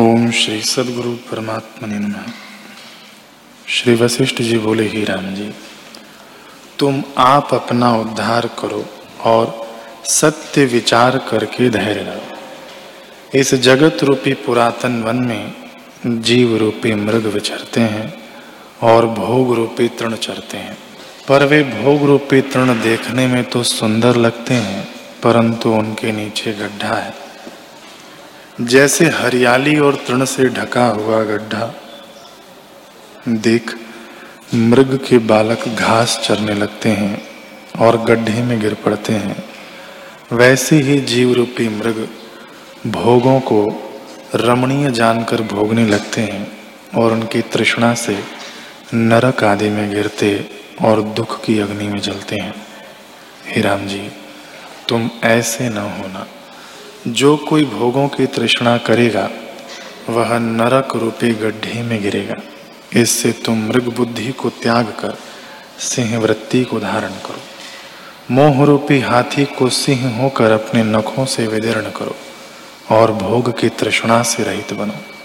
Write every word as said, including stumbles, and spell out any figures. ओम श्री सदगुरु परमात्मने नमः। श्री वशिष्ठ जी बोले, ही राम जी तुम आप अपना उद्धार करो और सत्य विचार करके धैर्य रहो। इस जगत रूपी पुरातन वन में जीव रूपी मृग विचरते हैं और भोग रूपी तृण चरते हैं, पर वे भोग रूपी तृण देखने में तो सुंदर लगते हैं, परंतु उनके नीचे गड्ढा है, जैसे हरियाली और तृण से ढका हुआ गड्ढा। देख, मृग के बालक घास चरने लगते हैं और गड्ढे में गिर पड़ते हैं, वैसे ही जीव रूपी मृग भोगों को रमणीय जानकर भोगने लगते हैं और उनकी तृष्णा से नरक आदि में गिरते और दुख की अग्नि में जलते हैं। हे राम जी तुम ऐसे न होना। जो कोई भोगों की तृष्णा करेगा वह नरक रूपी गड्ढे में गिरेगा। इससे तुम मृग बुद्धि को त्याग कर सिंह वृत्ति को धारण करो। मोह रूपी हाथी को सिंह होकर अपने नखों से विदीर्ण करो और भोग की तृष्णा से रहित बनो।